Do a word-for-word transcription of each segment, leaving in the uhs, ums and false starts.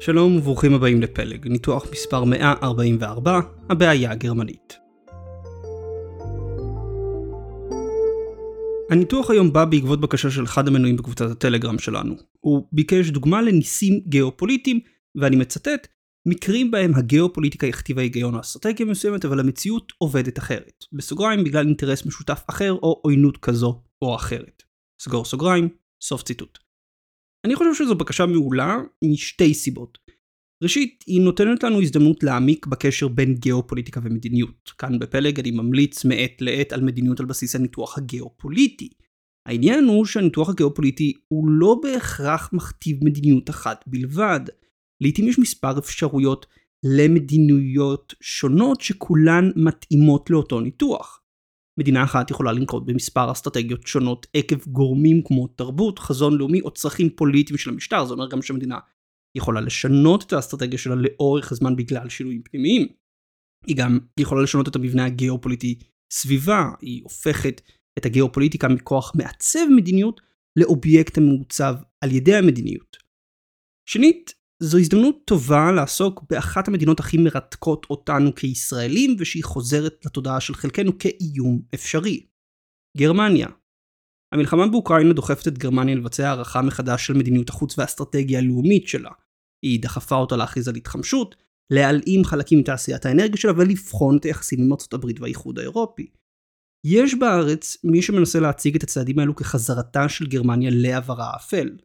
שלום וברוכים הבאים לפלג, ניתוח מספר מאה ארבעים וארבע, הבעיה הגרמנית. הניתוח היום בא בעקבות בקשה של אחד המנויים בקבוצת הטלגרם שלנו. הוא ביקש דוגמה לניסים גיאופוליטיים, ואני מצטט, מקרים בהם הגיאופוליטיקה הכתיבה היגיון או אסטרטגיה מסוימת, אבל המציאות עובדת אחרת. בסוגריים, בגלל אינטרס משותף אחר או עוינות כזו או אחרת. סגור סוגריים, סוף ציטוט. אני חושב שזו בקשה מעולה משתי סיבות. ראשית, היא נותנת לנו הזדמנות להעמיק בקשר בין גיאופוליטיקה ומדיניות. כאן בפלג אני ממליץ מעט לעט על מדיניות על בסיס הניתוח הגיאופוליטי. העניין הוא שהניתוח הגיאופוליטי הוא לא בהכרח מכתיב מדיניות אחת בלבד. לעתים יש מספר אפשרויות למדיניות שונות שכולן מתאימות לאותו ניתוח. מדינה אחת יכולה לנקוט במספר אסטרטגיות שונות עקב גורמים כמו תרבות, חזון לאומי או צרכים פוליטיים של המשטר. זה אומר גם שהמדינה יכולה לשנות את האסטרטגיה שלה לאורך הזמן בגלל שינויים פנימיים. היא גם יכולה לשנות את המבנה הגיאופוליטי סביבה. היא הופכת את הגיאופוליטיקה מכוח מעצב מדיניות לאובייקט המעוצב על ידי המדיניות. שנית, זו הזדמנות טובה לעסוק באחת המדינות הכי מרתקות אותנו כישראלים ושהיא חוזרת לתודעה של חלקנו כאיום אפשרי. גרמניה. המלחמה באוקראינה דוחפת את גרמניה לבצע הערכה מחדש של מדיניות החוץ והאסטרטגיה הלאומית שלה. היא דחפה אותה להכריז על התחמשות, להעלים חלקים מתעשיית האנרגיה שלה ולבחון את היחסים עם ארצות הברית והאיחוד האירופי. יש בארץ מי שמנסה להציג את הצעדים האלו כחזרתה של גרמניה לעברה האפל.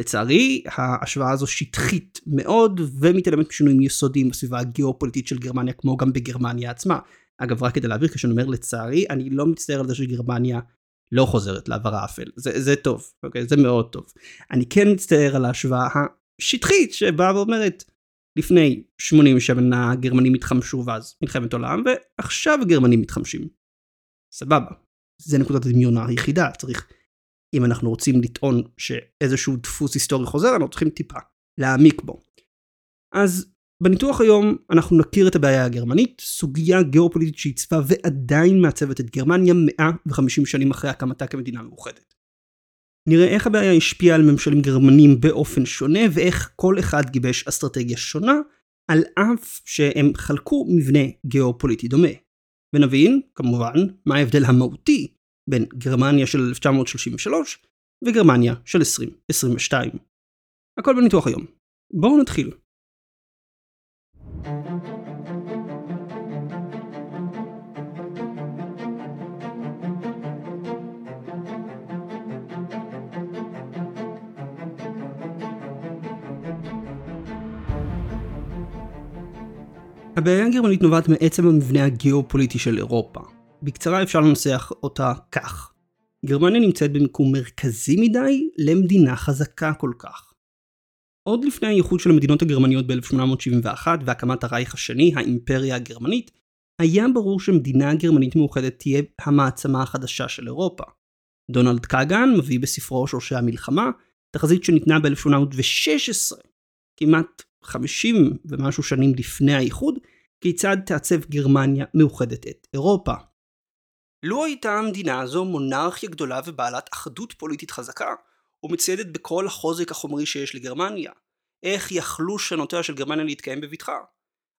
לצערי, ההשוואה הזו שטחית מאוד ומתעלמת משינויים יסודיים בסביבה הגיאופוליטית של גרמניה, כמו גם בגרמניה עצמה. אגב, רק כדי להעביר, כשאני אומר לצערי, אני לא מצטער על זה שגרמניה לא חוזרת לעבר האפל. זה, זה טוב, אוקיי? זה מאוד טוב. אני כן מצטער על ההשוואה השטחית שבאה ואומרת, לפני שמונים שנה הגרמנים התחמשו ואז מלחמת עולם, ועכשיו הגרמנים מתחמשים. סבבה. זה נקודת הדמיונה היחידה, צריך... אם אנחנו רוצים לטעון שאיזשהו דפוס היסטורי חוזר, אנחנו צריכים טיפה להעמיק בו. אז בניתוח היום אנחנו נכיר את הבעיה הגרמנית, סוגיה גיאופוליטית שהצפה ועדיין מעצבת את גרמניה מאה וחמישים שנים אחרי הקמתה כמדינה מאוחדת. נראה איך הבעיה השפיעה על ממשלים גרמנים באופן שונה, ואיך כל אחד גיבש אסטרטגיה שונה, על אף שהם חלקו מבנה גיאופוליטי דומה. ונבין, כמובן, מה ההבדל המהותי, בין גרמניה של אלף תשע מאות שלושים ושלוש וגרמניה של עשרים עשרים ושתיים. הכל בניתוח היום. בואו נתחיל. הבעיה הגרמנית נובעת מעצם המבנה הגיאופוליטי של אירופה. בקצרה אפשר לנסח אותה כך. גרמניה נמצאת במקום מרכזי מדי למדינה חזקה כל כך. עוד לפני הייחוד של המדינות הגרמניות ב-אלף שמונה מאות שבעים ואחת והקמת הרייך השני, האימפריה הגרמנית, היה ברור שמדינה גרמנית מאוחדת תהיה המעצמה החדשה של אירופה. דונלד קאגן מביא בספרו שורשי המלחמה, תחזית שניתנה ב-אלף שמונה מאות ושש עשרה, כמעט חמישים ומשהו שנים לפני הייחוד, כיצד תעצב גרמניה מאוחדת את אירופה. לו הייתה המדינה הזו מונרכיה גדולה ובעלת אחדות פוליטית חזקה, ומציידת בכל החוזק החומרי שיש לגרמניה. איך יכלו שנותיה של גרמניה להתקיים בבטחה?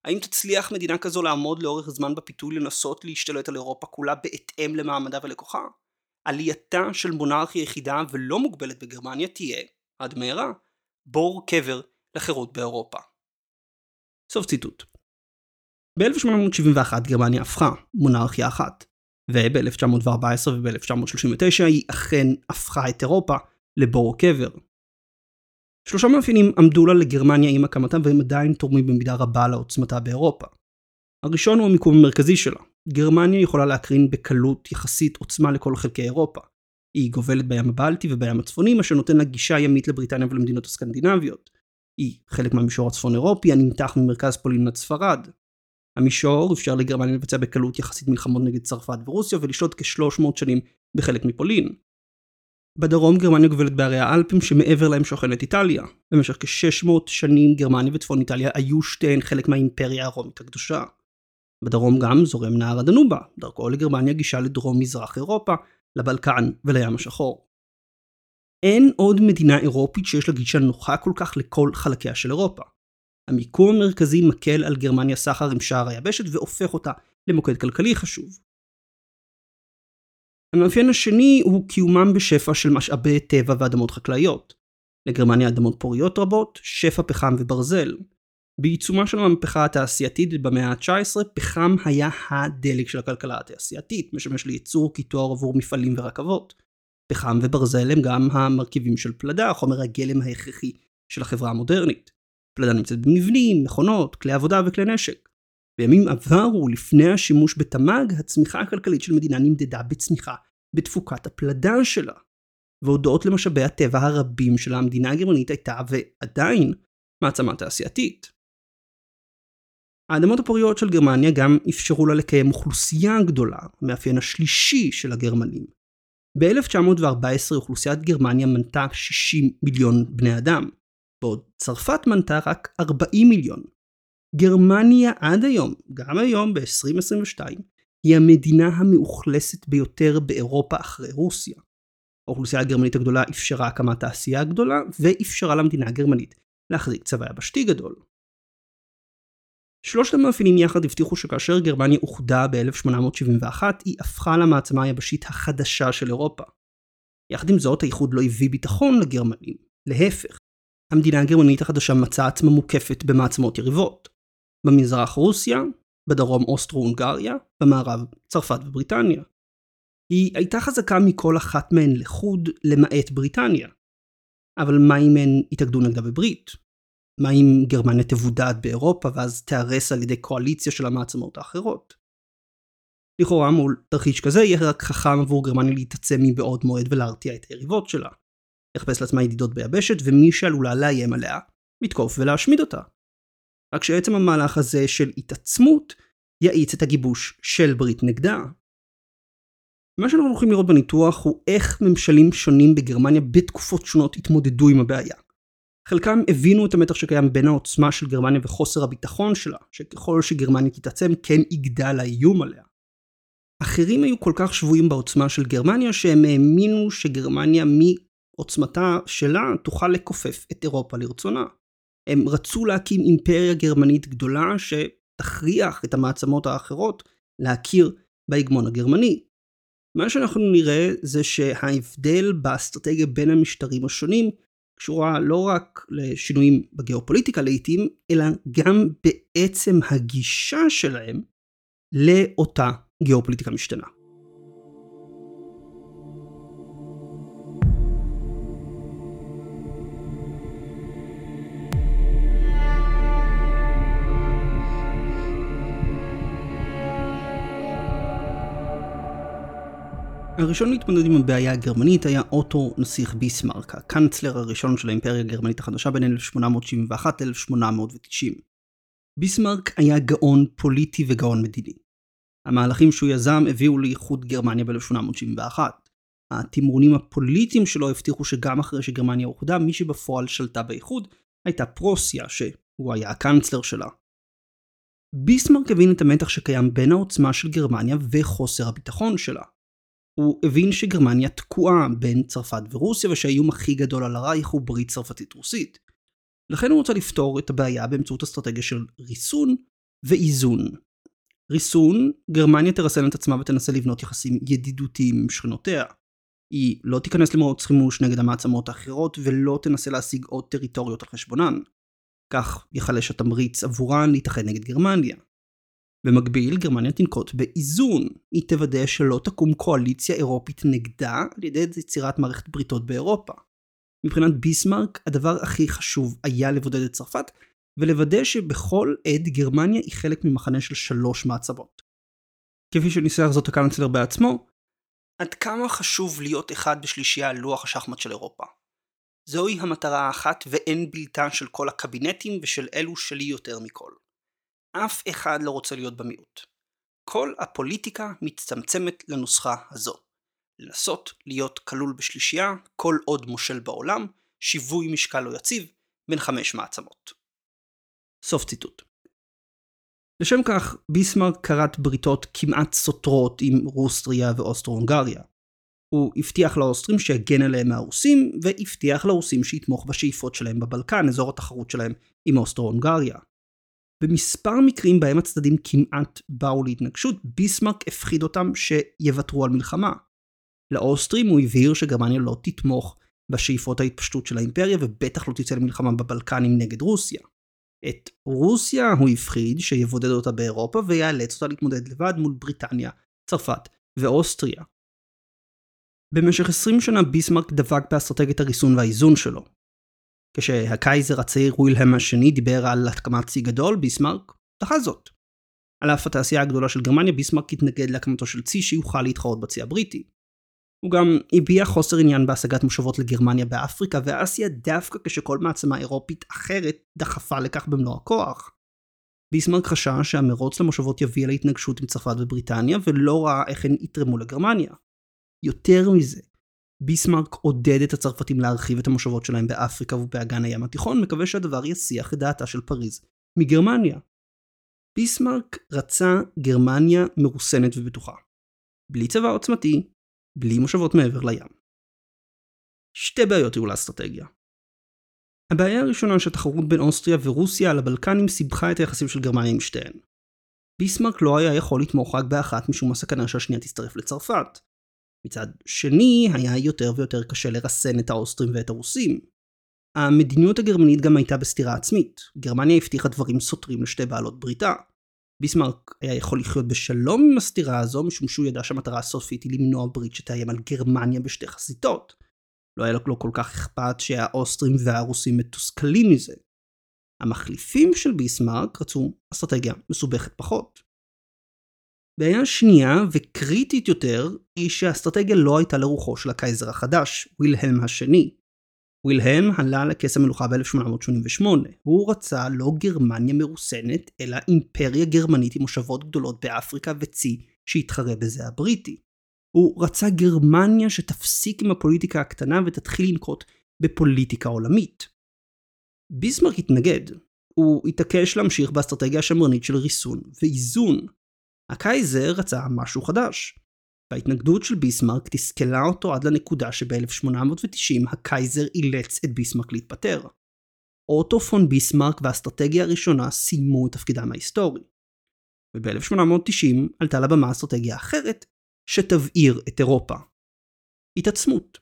האם תצליח מדינה כזו לעמוד לאורך זמן בפיתוי לנסות להשתלט על אירופה כולה בהתאם למעמדה ולכוחה? עלייתה של מונרכיה יחידה ולא מוגבלת בגרמניה תהיה, עד מהרה, בור קבר לחירות באירופה. סוף ציטוט. ב-אלף שמונה מאות שבעים ואחת גרמניה הפכה מונרכיה אחת. וב-אלף תשע מאות וארבע עשרה וב-אלף תשע מאות שלושים ותשע היא אכן הפכה את אירופה לבור קבר. שלושה מאפיינים עמדו לה לגרמניה עם הקמתה והם עדיין תורמים במידה רבה לעוצמתה באירופה. הראשון הוא המיקום המרכזי שלה. גרמניה יכולה להקרין בקלות יחסית עוצמה לכל חלקי אירופה. היא גובלת בים הבלטי ובים הצפוני, מה שנותן לה גישה ימית לבריטניה ולמדינות הסקנדינביות. היא חלק מהמישור הצפון אירופי הנמתח ממרכז פולין עד ספרד. המישור אפשר לגרמניה לבצע בקלות יחסית מלחמות נגד צרפת ורוסיה ולשלוט כ-שלוש מאות שנים בחלק מפולין. בדרום גרמניה גובלת בערי האלפים שמעבר להם שוכנת איטליה. במשך כ-שש מאות שנים גרמניה וצפון איטליה היו שתיהן חלק מהאימפריה הרומית הקדושה. בדרום גם זורם נהר הדנובה, דרכו לגרמניה גישה לדרום מזרח אירופה, לבלקן ולים השחור. אין עוד מדינה אירופית שיש לה גישה נוחה כל כך לכל חלקיה של אירופה. המיקום המרכזי מקל על גרמניה סחר עם שער היבשת והופך אותה למוקד כלכלי חשוב. המאפיין השני הוא קיומם בשפע של משאבי טבע ואדמות חקלאיות. לגרמניה אדמות פוריות רבות, שפע פחם וברזל. בעיצומה של המהפכה התעשייתית במאה ה-תשע עשרה, פחם היה הדלק של הכלכלה התעשייתית, משמש לייצור קיטור עבור מפעלים ורכבות. פחם וברזל הם גם המרכיבים של פלדה, חומר הגלם ההכרחי של החברה המודרנית. פלדה נמצאת במבנים, מכונות, כלי עבודה וכלי נשק. בימים עברו, לפני השימוש בתמ"ג, הצמיחה הכלכלית של מדינה נמדדה בצמיחה בתפוקת הפלדה שלה. והודות למשאבי הטבע הרבים של המדינה הגרמנית הייתה ועדיין מעצמה תעשייתית. האדמות הפוריות של גרמניה גם אפשרו לה לקיים אוכלוסייה גדולה, המאפיין השלישי של הגרמנים. ב-אלף תשע מאות וארבע עשרה אוכלוסיית גרמניה מנתה שישים מיליון בני אדם, בעוד צרפת מנתה רק ארבעים מיליון. גרמניה עד היום, גם היום ב-עשרים עשרים ושתיים, היא המדינה המאוכלסת ביותר באירופה אחרי רוסיה. האוכלוסייה הגרמנית הגדולה אפשרה הקמת תעשייה גדולה, ואפשרה למדינה הגרמנית להחזיק צבא יבשתי גדול. שלושת המאפיינים יחד הבטיחו שכאשר גרמניה אוחדה ב-אלף שמונה מאות שבעים ואחת, היא הפכה למעצמה היבשתית החדשה של אירופה. יחד עם זאת, האיחוד לא הביא ביטחון לגרמנים. להפך, המדינה הגרמנית החדשה מצאה עצמה מוקפת במעצמות יריבות. במזרח רוסיה, בדרום אוסטרו-הונגריה, במערב צרפת ובריטניה. היא הייתה חזקה מכל אחת מהן לחוד, למעט בריטניה. אבל מה אם הן התאגדו נגדה בברית? מה אם גרמניה תבודד באירופה ואז תיהרס על ידי קואליציה של המעצמות האחרות? לכאורה מול תרחיש כזה יהיה רק חכם עבור גרמניה להתעצם מבעוד מועד ולהרתיע את היריבות שלה. יחפש לעצמה ידידות ביבשת ומי שעלולה לאיים עליה, לתקוף ולהשמיד אותה. רק שעצם המהלך הזה של התעצמות יאיץ את הגיבוש של ברית נגדה. מה שאנחנו הולכים לראות בניתוח הוא איך ממשלים שונים בגרמניה בתקופות שונות התמודדו עם הבעיה. חלקם הבינו את המתח שקיים בין העוצמה של גרמניה וחוסר הביטחון שלה, שככל שגרמניה תתעצם כן יגדל האיום עליה. אחרים היו כל כך שבויים בעוצמה של גרמניה שהם האמינו שגרמניה מעוצמתה שלה תוכל לכופף את אירופה לרצונה. הם רצו להקים אימפריה גרמנית גדולה שתכריח את המעצמות האחרות להכיר בהגמון הגרמני. מה שאנחנו נראה זה שההבדל באסטרטגיה בין המשטרים השונים קשורה לא רק לשינויים בגיאופוליטיקה לעתים, אלא גם בעצם הגישה שלהם לאותה גיאופוליטיקה משתנה. הראשון להתמודד עם הבעיה הגרמנית היה אוטו נסיך ביסמרק, הקנצלר הראשון של האימפריה הגרמנית החדשה בין אלף שמונה מאות שבעים ואחת עד אלף שמונה מאות תשעים. ביסמרק היה גאון פוליטי וגאון מדיני. המהלכים שהוא יזם הביאו לאיחוד גרמניה ב-אלף שמונה מאות שבעים ואחת. התמרונים הפוליטיים שלו הבטיחו שגם אחרי שגרמניה אוחדה, מי שבפועל שלטה באיחוד הייתה פרוסיה, שהוא היה הקנצלר שלה. ביסמרק הבין את המתח שקיים בין העוצמה של גרמניה וחוסר הביטחון שלה. הוא הבין שגרמניה תקועה בין צרפת ורוסיה ושהאיום הכי גדול על הרייך הוא ברית צרפתית רוסית. לכן הוא רוצה לפתור את הבעיה באמצעות אסטרטגיה של ריסון ואיזון. ריסון, גרמניה תרסן את עצמה ותנסה לבנות יחסים ידידותיים עם שכנותיה. היא לא תיכנס למרוץ חימוש נגד המעצמות האחרות ולא תנסה להשיג עוד טריטוריות על חשבונן. כך יחלש התמריץ עבורן להתאחד נגד גרמניה. במקביל, גרמניה תנקוט באיזון. היא תוודא שלא תקום קואליציה אירופית נגדה על ידי יצירת מערכת בריתות באירופה. מבחינת ביסמרק, הדבר הכי חשוב היה לבודד את צרפת, ולוודא שבכל עת גרמניה היא חלק ממחנה של שלוש מעצמות. כפי שניסח זאת הקנצלר בעצמו, עד כמה חשוב להיות אחד בשלישייה על לוח השחמט של אירופה. זוהי המטרה האחת ואין בלתה של כל הקבינטים ושל אלו שלי יותר מכל. אף אחד לא רוצה להיות במיעוט. כל הפוליטיקה מצטמצמת לנוסחה הזו. לנסות להיות כלול בשלישייה, כל עוד מושל בעולם, שיווי משקל לא יציב, בין חמש מעצמות. סוף ציטוט. לשם כך, ביסמרק קראת בריתות כמעט סותרות עם רוסטריה ואוסטרו-הונגריה. הוא הבטיח לאוסטרים שיגן עליהם מהרוסים, והבטיח לרוסים שיתמוך בשאיפות שלהם בבלקן, אזור התחרות שלהם עם אוסטרו-הונגריה. במספר מקרים בהם הצדדים כמעט באו להתנגשות, ביסמרק הפחיד אותם שיוותרו על מלחמה. לאוסטרים הוא הבהיר שגרמניה לא תתמוך בשאיפות ההתפשטות של האימפריה, ובטח לא תצא למלחמה בבלקנים נגד רוסיה. את רוסיה הוא הפחיד שיבודד אותה באירופה, ויאלץ אותה להתמודד לבד מול בריטניה, צרפת ואוסטריה. במשך עשרים שנה ביסמרק דבק באסטרטגיית הריסון והאיזון שלו. כשהקייזר הצעיר וילהלם השני דיבר על הקמת צי גדול, ביסמרק דחה זאת. על אף התעשייה הגדולה של גרמניה, ביסמרק התנגד להקמתו של צי שיוכל להתחרות בצי הבריטי. הוא גם הביע חוסר עניין בהשגת מושבות לגרמניה באפריקה ואסיה, דווקא כשכל מעצמה אירופית אחרת דחפה לכך במלוא הכוח. ביסמרק חשש שהמרוץ למושבות יביא להתנגשות עם צרפת ובריטניה, ולא ראה איך הן יתרמו לגרמניה. יותר מזה, ביסמרק עודד את הצרפתים להרחיב את המושבות שלהם באפריקה ובאגן הים התיכון, מקווה שהדבר יסיח את דעתה של פריז מגרמניה. ביסמרק רצה גרמניה מרוסנת ובטוחה. בלי צבא עוצמתי, בלי מושבות מעבר לים. שתי בעיות היו לאסטרטגיה. הבעיה הראשונה שהתחרות בין אוסטריה ורוסיה על הבלקנים סיבכה את היחסים של גרמניה עם שתיהן. ביסמרק לא היה יכול לתמוך רק באחת משום הסכנה שהשנייה תצטרף לצרפת. מצד שני, היה יותר ויותר קשה לרסן את האוסטרים ואת הרוסים. המדיניות הגרמנית גם הייתה בסתירה עצמית. גרמניה הבטיחה דברים סותרים לשתי בעלות בריתה. ביסמרק היה יכול לחיות בשלום עם הסתירה הזו, משום שהוא ידע שהמטרה הסופית היא למנוע ברית שתאיים על גרמניה בשתי חזיתות. לא היה לו לא כל כך אכפת שהאוסטרים והרוסים מתוסכלים מזה. המחליפים של ביסמרק רצו אסטרטגיה מסובכת פחות. בעיה שנייה וקריטית יותר היא שהאסטרטגיה לא הייתה לרוחו של הקייזר החדש, וילהלם השני. וילהלם עלה לכס המלוכה ב-אלף שמונה מאות שמונים ושמונה. הוא רצה לא גרמניה מרוסנת, אלא אימפריה גרמנית עם מושבות גדולות באפריקה וצי שהתחרה בזה הבריטי. הוא רצה גרמניה שתפסיק עם הפוליטיקה הקטנה ותתחיל לנקוט בפוליטיקה עולמית. ביסמרק התנגד. הוא התעקש להמשיך באסטרטגיה השמרנית של ריסון ואיזון. הקייזר רצה משהו חדש. וההתנגדות של ביסמרק תסכלה אותו עד לנקודה שב-אלף שמונה מאות תשעים הקייזר אילץ את ביסמרק להתפטר. אוטו פון ביסמרק והאסטרטגיה הראשונה סיימו את תפקידם ההיסטורי. וב-אלף שמונה מאות תשעים עלתה לבמה אסטרטגיה אחרת שתבעיר את אירופה. התעצמות.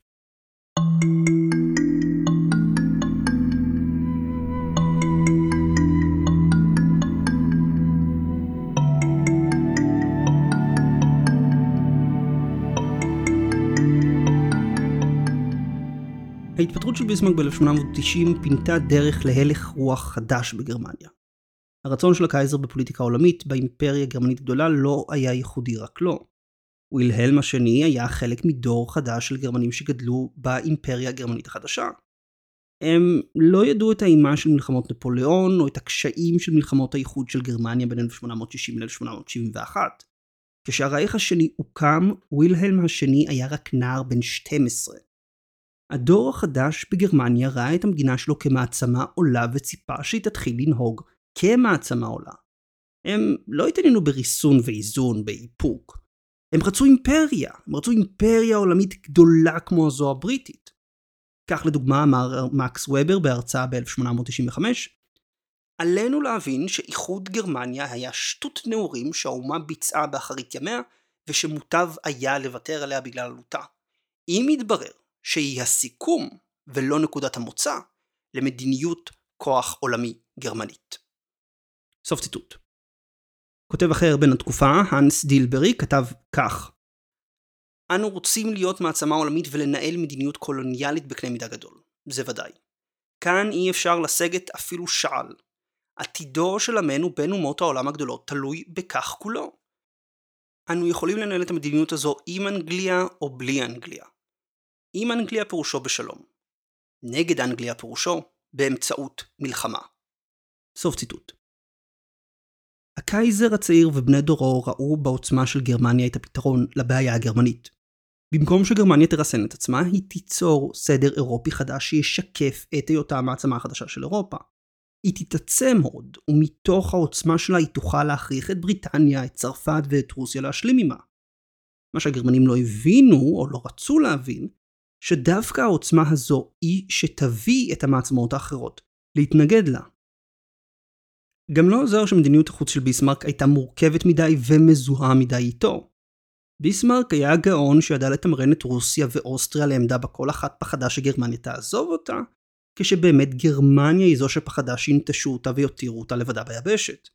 ההתפטרות של ביסמרק ב-אלף שמונה מאות תשעים פינתה דרך להלך רוח חדש בגרמניה. הרצון של הקייזר בפוליטיקה העולמית באימפריה גרמנית גדולה לא היה ייחודי רק לו. וילהלם השני היה חלק מדור חדש של גרמנים שגדלו באימפריה הגרמנית החדשה. הם לא ידעו את האימה של מלחמות נפוליאון או את הקשיים של מלחמות האיחוד של גרמניה בין אלף שמונה מאות שישים ל-אלף שמונה מאות שבעים ואחת. כשהרייך השני הוקם, וילהלם השני היה רק נער בן שתים עשרה. הדור החדש בגרמניה ראה את המדינה שלו כמעצמה עולה וציפה שהיא תתחיל לנהוג כמעצמה עולה. הם לא התעניינו בריסון ואיזון, באיפוק. הם רצו אימפריה, הם רצו אימפריה עולמית גדולה כמו הזו הבריטית. כך לדוגמה אמר מקס ובר בהרצאה ב-אלף שמונה מאות תשעים וחמש, עלינו להבין שאיחוד גרמניה היה שטות נאורים שהאומה ביצעה באחרית ימיה ושמוטב היה לוותר עליה בגלל עלותה. אם יתברר שהיא הסיכום ולא נקודת המוצא למדיניות כוח עולמי גרמנית. סוף ציטוט. כותב אחר בן התקופה, הנס דילבריק, כתב כך: אנו רוצים להיות מעצמה עולמית ולנהל מדיניות קולוניאלית בקנה מידה גדול. זה ודאי. כאן אי אפשר לסגת אפילו שעל. עתידו של עמנו בין אומות העולם הגדולות תלוי בכך כולו. אנו יכולים לנהל את המדיניות הזו עם אנגליה או בלי אנגליה. עם אנגליה פירושו בשלום. נגד אנגליה פירושו באמצעות מלחמה. סוף ציטוט. הקייזר הצעיר ובני דורו ראו בעוצמה של גרמניה את הפתרון לבעיה הגרמנית. במקום שגרמניה תרסן את עצמה, היא תיצור סדר אירופי חדש שישקף את היותה המעצמה החדשה של אירופה. היא תתעצם עוד, ומתוך העוצמה שלה היא תוכל להכריח את בריטניה, את צרפת ואת רוסיה להשלים עימה. מה שהגרמנים לא הבינו או לא רצו להבין, שדווקא העוצמה הזו היא שתביא את המעצמות האחרות להתנגד לה. גם לא עוזר שמדיניות החוץ של ביסמרק הייתה מורכבת מדי ומזוהה מדי איתו. ביסמרק היה הגאון שידע לתמרן את רוסיה ואוסטריה לעמדה בכל אחת פחדה שגרמניה תעזוב אותה, כשבאמת גרמניה היא זו שפחדה שינטשו אותה ויותירו אותה לבדה ביבשת.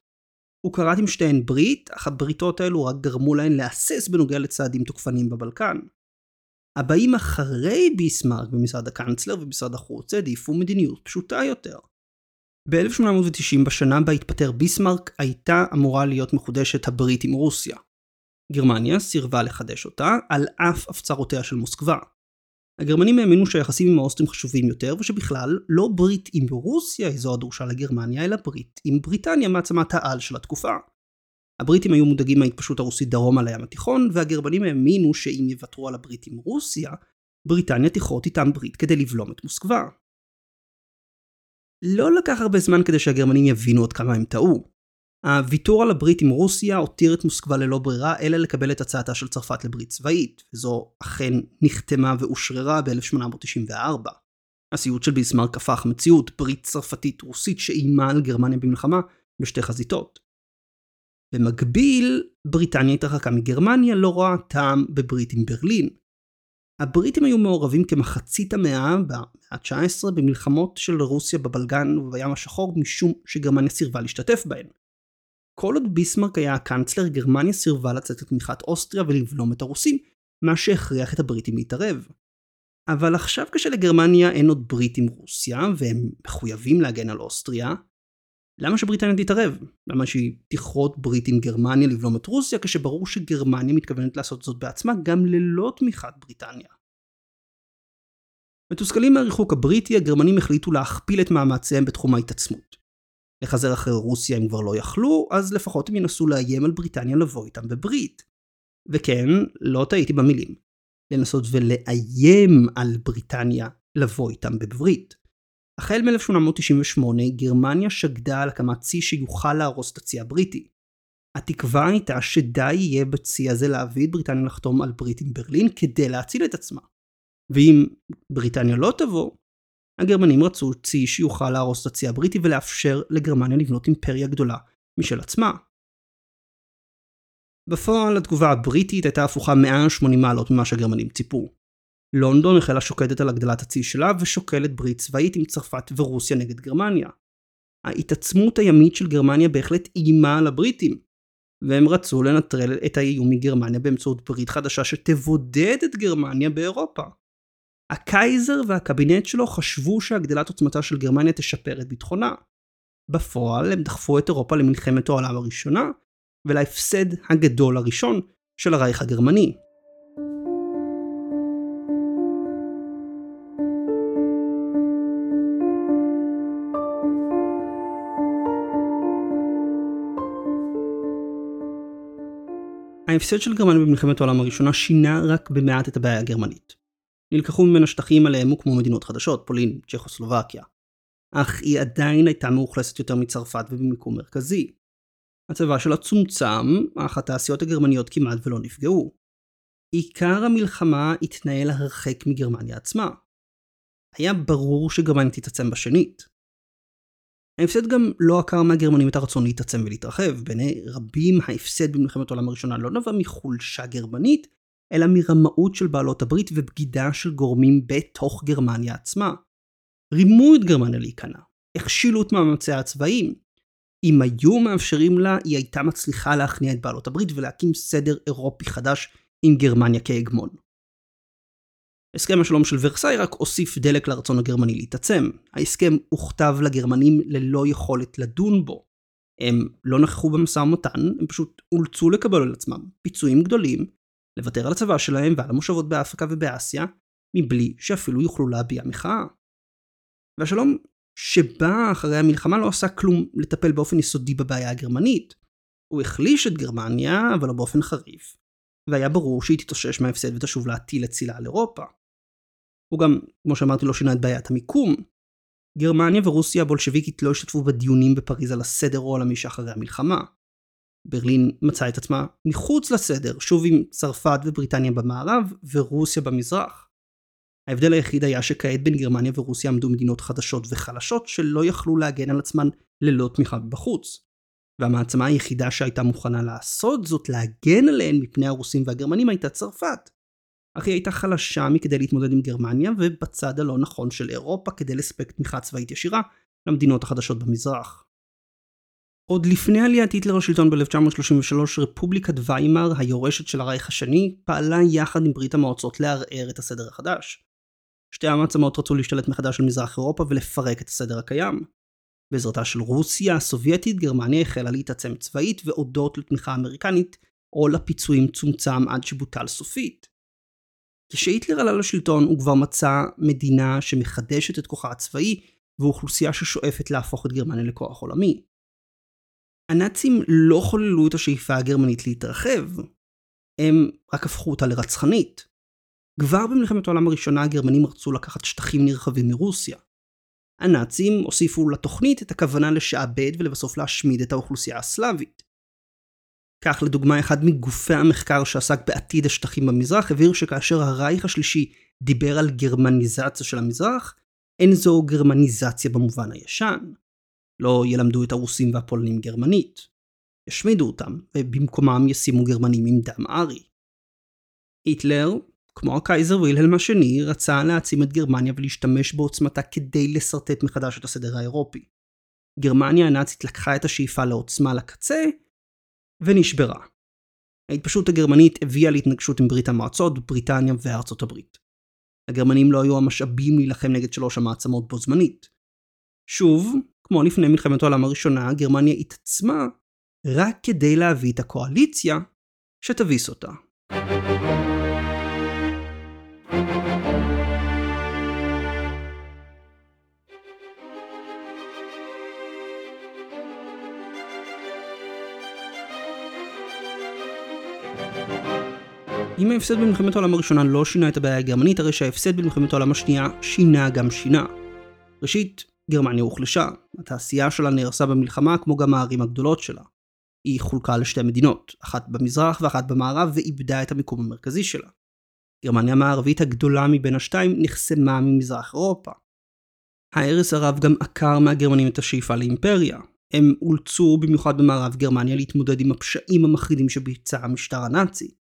הוא קראת עם שתיהן ברית, אך הבריתות האלו רק גרמו להן להסס בנוגע לצעדים תוקפנים בבלקן. הבאים אחרי ביסמרק במשרד הקנצלר ובמשרד החוץ העדיפו מדיניות פשוטה יותר. ב-אלף שמונה מאות תשעים, בשנה בה התפטר ביסמרק, הייתה אמורה להיות מחודשת הברית עם רוסיה. גרמניה סירבה לחדש אותה על אף הפצרותיה של מוסקבה. הגרמנים האמינו שהיחסים עם האוסטרים חשובים יותר, ושבכלל לא ברית עם רוסיה היא זו הדרושה לגרמניה, אלא ברית עם בריטניה, מעצמת העל של התקופה. הבריטים היו מודאגים מההתפשטות הרוסית דרום על הים התיכון, והגרמנים האמינו שאם יוותרו על הברית עם רוסיה, בריטניה תכרות איתם ברית כדי לבלום את מוסקבה. לא לקח הרבה זמן כדי שהגרמנים יבינו עד כמה הם טעו. הוויתור על הברית עם רוסיה הותיר את מוסקבה ללא ברירה, אלא לקבל את הצעתה של צרפת לברית צבאית, וזו אכן נחתמה ואושררה ב-אלף שמונה מאות תשעים וארבע. הסיוט של ביסמרק הפך מציאות, ברית צרפתית רוסית שאימה על גרמניה במלחמה בשתי חזיתות. במקביל, בריטניה התרחקה מגרמניה, לא ראה טעם בברית עם ברלין. הבריטים היו מעורבים כמחצית המאה, במאה ה-תשע עשרה, במלחמות של רוסיה בבלגן ובים השחור, משום שגרמניה סירבה להשתתף בהן. כל עוד ביסמרק היה הקנצלר, גרמניה סירבה לצאת לתמיכת אוסטריה ולבלום את הרוסים, מה שהכריח את הבריטים להתערב. אבל עכשיו כשלגרמניה אין עוד ברית עם רוסיה, והם מחויבים להגן על אוסטריה, למה שבריטניה תתערב? למה שהיא תכרות ברית עם גרמניה לבלום את רוסיה, כשברור שגרמניה מתכוונת לעשות זאת בעצמה גם ללא תמיכת בריטניה? מתוסכלים מהריחוק הבריטי, הגרמנים החליטו להכפיל את מאמציהם בתחום ההתעצמות. לחזר אחרי רוסיה הם כבר לא יכלו, אז לפחות הם ינסו לאיים על בריטניה לבוא איתם בברית. וכן, לא טעיתי במילים. לנסות ולאיים על בריטניה לבוא איתם בברית. החל מ-אלף שמונה מאות תשעים ושמונה, גרמניה שגדה על הקמת צי שיוכל להרוס את הצי הבריטי. התקווה הייתה שדי יהיה בצי הזה להביא את בריטניה לחתום על ברית עם ברלין כדי להציל את עצמה. ואם בריטניה לא תבוא, הגרמנים רצו צי שיוכל להרוס את הצי הבריטי ולאפשר לגרמניה לבנות אימפריה גדולה משל עצמה. בפועל התגובה הבריטית הייתה הפוכה מאה ושמונים מעלות ממה שהגרמנים ציפו. לונדון החלה שוקדת על הגדלת הצי שלה ושוקלת ברית צבאית עם צרפת ורוסיה נגד גרמניה. ההתעצמות הימית של גרמניה בהחלט אימה על הבריטים, והם רצו לנטרל את האיום מגרמניה באמצעות ברית חדשה שתבודד את גרמניה באירופה. הקייזר והקבינט שלו חשבו שהגדלת עוצמתה של גרמניה תשפר את ביטחונה. בפועל הם דחפו את אירופה למלחמת העולם הראשונה ולהפסד הגדול הראשון של הרייך הגרמני. ההפסד של גרמניה במלחמת העולם הראשונה שינה רק במעט את הבעיה הגרמנית. נלקחו ממנה שטחים עליהם כמו מדינות חדשות, פולין, צ'כוסלובקיה. אך היא עדיין הייתה מאוכלסת יותר מצרפת ובמיקום מרכזי. הצבא שלה צומצם, אך התעשיות הגרמניות כמעט ולא נפגעו. עיקר המלחמה התנהל הרחק מגרמניה עצמה. היה ברור שגרמניה תתעצם בשנית. ההפסד גם לא עקר מהגרמנים את הרצון להתעצם ולהתרחב. בעיני רבים ההפסד במלחמת העולם הראשונה לא נבע מחולשה גרמנית, אלא מרמאות של בעלות הברית ובגידה של גורמים בתוך גרמניה עצמה. רימו את גרמניה להיכנע, הכשילו את מאמציה הצבאיים. אם היו מאפשרים לה, היא הייתה מצליחה להכניע את בעלות הברית ולהקים סדר אירופי חדש עם גרמניה כהגמון. הסכם השלום של ורסאי רק הוסיף דלק לרצון הגרמני להתעצם. ההסכם הוכתב לגרמנים ללא יכולת לדון בו. הם לא נכחו במשא ומתן, הם פשוט אולצו לקבל על עצמם פיצויים גדולים, לוותר על הצבא שלהם ועל המושבות באפריקה ובאסיה, מבלי שאפילו יוכלו להביע מחאה. והשלום שבא אחרי המלחמה לא עשה כלום לטפל באופן יסודי בבעיה הגרמנית. הוא החליש את גרמניה, אבל לא באופן חריף, והיה ברור שהיא תתאושש מההפסד ותשוב להטיל את צילה על אירופה. הוא גם, כמו שאמרתי, לא שינה את בעיית המיקום. גרמניה ורוסיה הבולשביקית לא השתתפו בדיונים בפריז על הסדר העולמי שאחרי המלחמה. ברלין מצאה את עצמה מחוץ לסדר, שוב עם צרפת ובריטניה במערב ורוסיה במזרח. ההבדל היחיד היה שכעת בין גרמניה ורוסיה עמדו מדינות חדשות וחלשות שלא יכלו להגן על עצמן ללא תמיכה בחוץ. והמעצמה היחידה שהייתה מוכנה לעשות זאת, להגן עליהן מפני הרוסים והגרמנים, הייתה צרפת. אך היא הייתה חלשה מכדי להתמודד עם גרמניה ובצד הלא נכון של אירופה כדי לספק תמיכה צבאית ישירה למדינות החדשות במזרח. עוד לפני עליית היטלר לשלטון ב-אלף תשע מאות שלושים ושלוש, רפובליקת ויימאר, היורשת של הרייך השני, פעלה יחד עם ברית המועצות לערער את הסדר החדש. שתי המעצמות רצו להשתלט מחדש על מזרח אירופה ולפרק את הסדר הקיים. בעזרתה של רוסיה הסובייטית, גרמניה החלה להתעצם צבאית, והודות לתמיכה אמריקנית, עול הפיצויים צומצם עד שבוטל סופית. כשהיטלר עלה לשלטון הוא כבר מצא מדינה שמחדשת את כוחה הצבאי, ואוכלוסייה ששואפת להפוך את גרמניה לכוח עולמי. הנאצים לא חוללו את השאיפה הגרמנית להתרחב, הם רק הפכו אותה לרצחנית. כבר במלחמת העולם הראשונה הגרמנים רצו לקחת שטחים נרחבים מרוסיה. הנאצים הוסיפו לתוכנית את הכוונה לשעבד ולבסוף להשמיד את האוכלוסייה הסלאבית. כך לדוגמה, אחד מגופי המחקר שעסק בעתיד השטחים במזרח הבהיר שכאשר הרייך השלישי דיבר על גרמניזציה של המזרח, אין זו גרמניזציה במובן הישן. לא ילמדו את הרוסים והפולנים גרמנית, ישמידו אותם, ובמקומם ישימו גרמנים עם דם ארי. היטלר, כמו הקייזר וילהלם השני, רצה להעצים את גרמניה ולהשתמש בעוצמתה כדי לסרטט מחדש את הסדר האירופי. גרמניה הנאצית לקחה את השאיפה לעוצמה לקצה, ונשברה. ההתפשטות הגרמנית הביאה להתנגשות עם ברית המועצות, בריטניה וארצות הברית. הגרמנים לא היו המשאבים להילחם נגד שלוש המעצמות בו זמנית. שוב, כמו לפני מלחמת העולם הראשונה, גרמניה התעצמה רק כדי להביא את הקואליציה שתביס אותה. אם ההפסד במלחמת העולם הראשונה לא שינה את הבעיה הגרמנית, הרי שההפסד במלחמת העולם השנייה שינה גם שינה. ראשית, גרמניה הוחלשה, התעשייה שלה נהרסה במלחמה כמו גם הערים הגדולות שלה. היא חולקה לשתי מדינות, אחת במזרח ואחת במערב, ואיבדה את המיקום המרכזי שלה. גרמניה המערבית הגדולה מבין השתיים נחסמה ממזרח אירופה. ההרס הרב גם עקר מהגרמנים את השאיפה לאימפריה. הם אולצו במיוחד במערב גרמניה להתמודד עם הפשעים המחרידים שביצע המשטר הנאצי.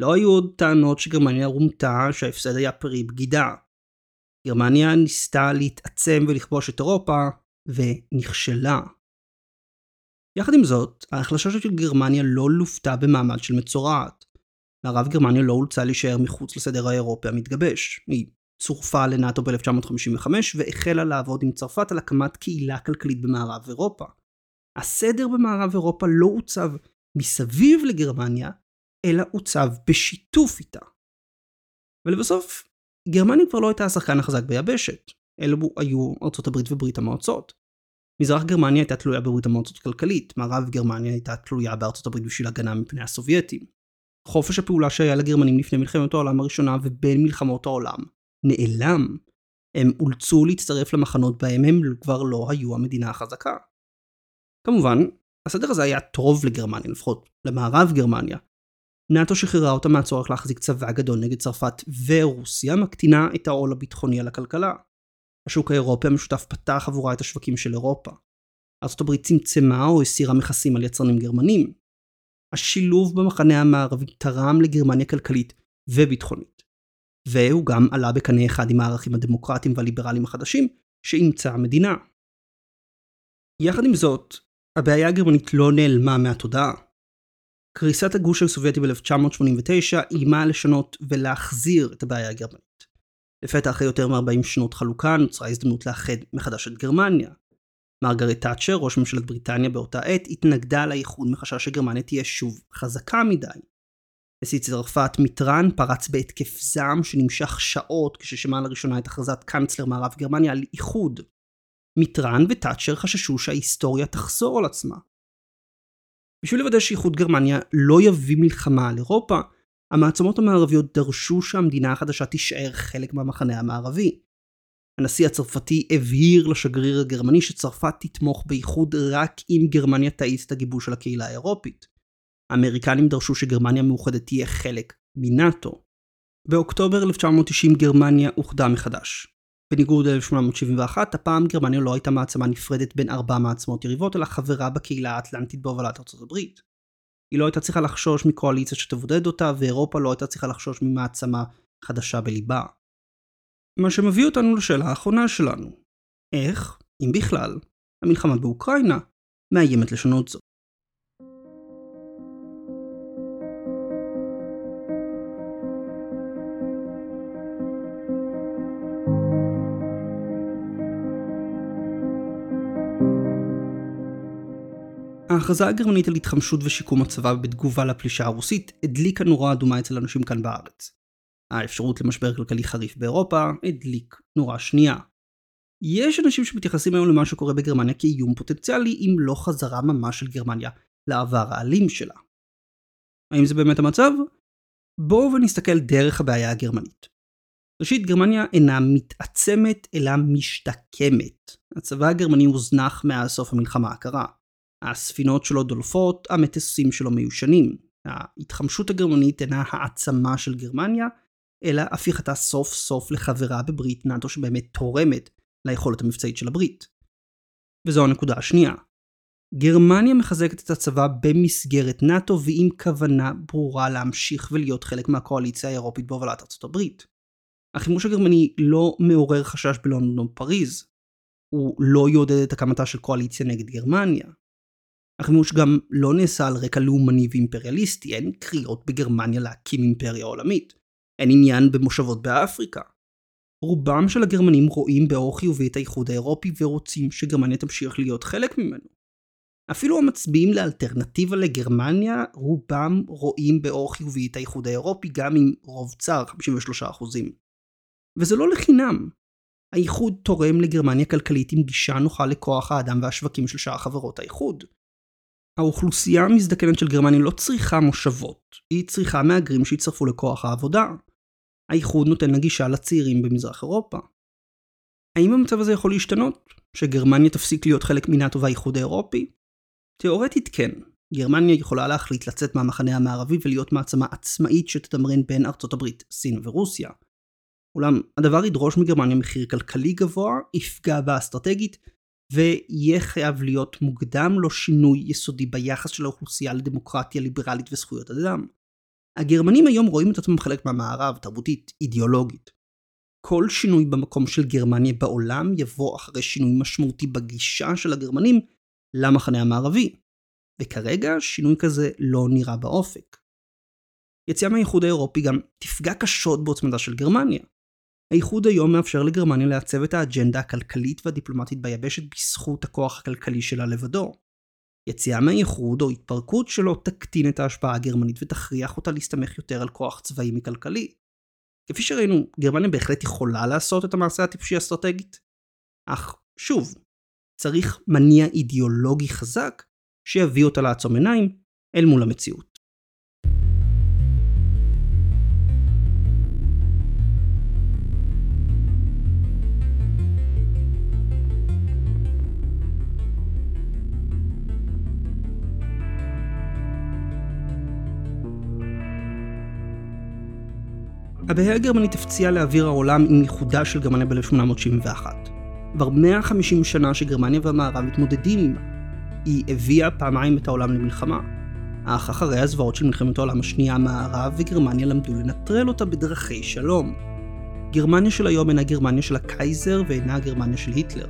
לא היו עוד טענות שגרמניה רומתה שההפסד היה פרי בגידה. גרמניה ניסתה להתעצם ולכבוש את אירופה, ונכשלה. יחד עם זאת, ההחלשה של גרמניה לא לופתה במעמד של מצורעת. מערב גרמניה לא הולצה להישאר מחוץ לסדר האירופי המתגבש. היא צורפה לנאטו ב-אלף תשע מאות חמישים וחמש והחלה לעבוד עם צרפת על הקמת קהילה כלכלית במערב אירופה. הסדר במערב אירופה לא הוצב מסביב לגרמניה, אלא הוצב בשיתוף איתה. ולבסוף, גרמניה כבר לא הייתה השחקן החזק ביבשת, אלו היו ארצות הברית וברית המועצות. מזרח גרמניה הייתה תלויה בברית המועצות כלכלית, מערב גרמניה הייתה תלויה בארצות הברית בשביל הגנה מפני הסובייטים. חופש הפעולה שהיה לגרמנים לפני מלחמת העולם הראשונה ובין מלחמות העולם נעלם. הם אולצו להצטרף למחנות בהם הם כבר לא היו המדינה החזקה. כמובן, הסדר הזה היה טוב לגרמניה, לפחות למערב גרמניה. נאטו שחררה אותה מהצורך להחזיק צבא גדול נגד צרפת ורוסיה, מקטינה את העול הביטחוני על הכלכלה. השוק האירופי המשותף פתח עבורה את השווקים של אירופה. ארצות הברית צמצמה או הסירה מכסים על יצרנים גרמנים. השילוב במחנה המערבי תרם לגרמניה כלכלית וביטחונית. והוא גם עלה בקנה אחד עם הערכים הדמוקרטיים והליברליים החדשים שאימצה המדינה. יחד עם זאת, הבעיה הגרמנית לא נעלמה מהתודעה. קריסת הגוש הסובייטי ב-אלף תשע מאות שמונים ותשע איימה לשנות ולהחזיר את הבעיה הגרמנית. לפתע אחרי יותר מ-ארבעים שנות חלוקה נוצרה הזדמנות לאחד מחדש את גרמניה. מרגרית טאצ'ר, ראש ממשלת בריטניה באותה עת, התנגדה לאיחוד מחשש שגרמניה תהיה שוב חזקה מדי. נשיא צרפת מיטראן פרץ בהתקף זעם שנמשך שעות כששמע לראשונה את הכרזת קנצלר מערב גרמניה על איחוד. מיטראן וטאצ'ר חששו שההיסטוריה תחזור על עצמה. בשביל לוודא שאיחוד גרמניה לא יביא מלחמה על אירופה, המעצמות המערביות דרשו שהמדינה החדשה תישאר חלק מהמחנה המערבי. הנשיא הצרפתי הבהיר לשגריר הגרמני שצרפת תתמוך באיחוד רק אם גרמניה תאיץ את הגיבוש של הקהילה האירופית. האמריקנים דרשו שגרמניה מאוחדת תהיה חלק מנאטו. באוקטובר אלף תשע מאות תשעים גרמניה אוחדה מחדש. בניגוד ל-אלף שמונה מאות שבעים ואחת, הפעם גרמניה לא הייתה מעצמה נפרדת בין ארבע מעצמות יריבות, אלא חברה בקהילה האטלנטית בהובלת ארצות הברית. היא לא הייתה צריכה לחשוש מקואליציה שתבודד אותה, ואירופה לא הייתה צריכה לחשוש ממעצמה חדשה בליבה. מה שמביא אותנו לשאלה האחרונה שלנו. איך, אם בכלל, המלחמה באוקראינה מאיימת לשנות זאת? ההכרזה הגרמנית על התחמשות ושיקום הצבא בתגובה לפלישה הרוסית הדליקה נורה אדומה אצל אנשים כאן בארץ. האפשרות למשבר כלכלי חריף באירופה הדליק נורה שנייה. יש אנשים שמתייחסים היום למה שקורה בגרמניה כאיום פוטנציאלי, אם לא חזרה ממש של גרמניה לעבר האלים שלה. האם זה באמת המצב? בואו ונסתכל דרך הבעיה הגרמנית. ראשית, גרמניה אינה מתעצמת אלא משתקמת. הצבא הגרמני הוזנח מאז סוף המלחמה הקרה. הספינות שלו דולפות, המטוסים שלו מיושנים. ההתחמשות הגרמנית אינה העצמה של גרמניה, אלא הפיכתה סוף סוף לחברה בברית נאטו שבאמת תורמת ליכולת המבצעית של הברית. וזו הנקודה השנייה. גרמניה מחזקת את הצבא במסגרת נאטו ועם כוונה ברורה להמשיך ולהיות חלק מהקואליציה האירופית בהובלת ארצות הברית. החימוש הגרמני לא מעורר חשש בלונדון ופריז. הוא לא יעודד את הקמתה של קואליציה נגד גרמניה. החימוש גם לא נעשה על רקע לאומני ואימפריאליסטי, אין קריאות בגרמניה להקים אימפריה עולמית, אין עניין במושבות באפריקה. רובם של הגרמנים רואים באור חיובי את האיחוד האירופי ורוצים שגרמניה תמשיך להיות חלק ממנו. אפילו המצביעים לאלטרנטיבה לגרמניה, רובם רואים באור חיובי את האיחוד האירופי גם עם רוב צר, חמישים ושלושה אחוז. וזה לא לחינם. האיחוד תורם לגרמניה כלכלית עם גישה נוחה לכוח האדם והשווקים של שאר חברות האיחוד. האוכלוסייה המזדקנת של גרמניה לא צריכה מושבות, היא צריכה מהגרים שיצרפו לכוח העבודה. האיחוד נותן לגישה לצעירים במזרח אירופה. האם המצב הזה יכול להשתנות? שגרמניה תפסיק להיות חלק מנאטו והאיחוד האירופי? תיאורטית כן, גרמניה יכולה להחליט לצאת מהמחנה המערבי ולהיות מעצמה עצמאית שתתמרן בין ארצות הברית, סין ורוסיה. אולם הדבר ידרוש מגרמניה מחיר כלכלי גבוה, יפגע בה אסטרטגית, ויהיה חייב להיות מוקדם לו שינוי יסודי ביחס של האוכלוסייה לדמוקרטיה ליברלית וזכויות אדם. הגרמנים היום רואים את עצמם חלק מהמערב, תרבותית, אידיאולוגית. כל שינוי במקום של גרמניה בעולם יבוא אחרי שינוי משמעותי בגישה של הגרמנים למחנה המערבי, וכרגע שינוי כזה לא נראה באופק. יציאה מהאיחוד האירופי גם תפגע קשות בעוצמתה של גרמניה. האיחוד היום מאפשר לגרמניה לעצב את האג'נדה הכלכלית והדיפלומטית ביבשת בזכות הכוח הכלכלי שלה לבדו. יציאה מהאיחוד או התפרקות שלו תקטין את ההשפעה הגרמנית ותכריח אותה להסתמך יותר על כוח צבאי מכלכלי. כפי שראינו, גרמניה בהחלט יכולה לעשות את המעשה הטיפשי אסטרטגית. אך שוב, צריך מניע אידיאולוגי חזק שיביא אותה לעצום עיניים אל מול המציאות. הבעיה הגרמנית הפציעה לאוויר העולם עם ייחודה של גרמניה ב-אלף שמונה מאות שבעים ואחת. כבר מאה וחמישים שנה שגרמניה והמערב מתמודדים עימה. היא הביאה פעמיים את העולם למלחמה. אך אחרי הזוועות של מלחמת העולם השנייה, המערב וגרמניה למדו לנטרל אותה בדרכי שלום. גרמניה של היום אינה גרמניה של הקייזר ואינה גרמניה של היטלר.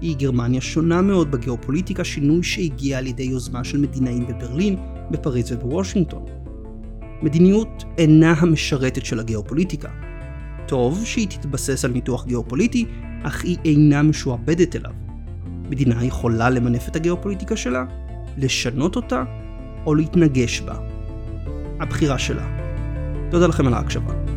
היא גרמניה שונה מאוד בגיאופוליטיקה, שינוי שהגיע על ידי יוזמה של מדינאים בברלין, בפריז ובוושינגטון. מדיניות אינה המשרתת של הגיאופוליטיקה. טוב שהיא תתבסס על ניתוח גיאופוליטי, אך היא אינה משועבדת אליו. מדינה יכולה למנף את הגיאופוליטיקה שלה, לשנות אותה, או להתנגש בה. הבחירה שלה. תודה לכם על ההקשבה.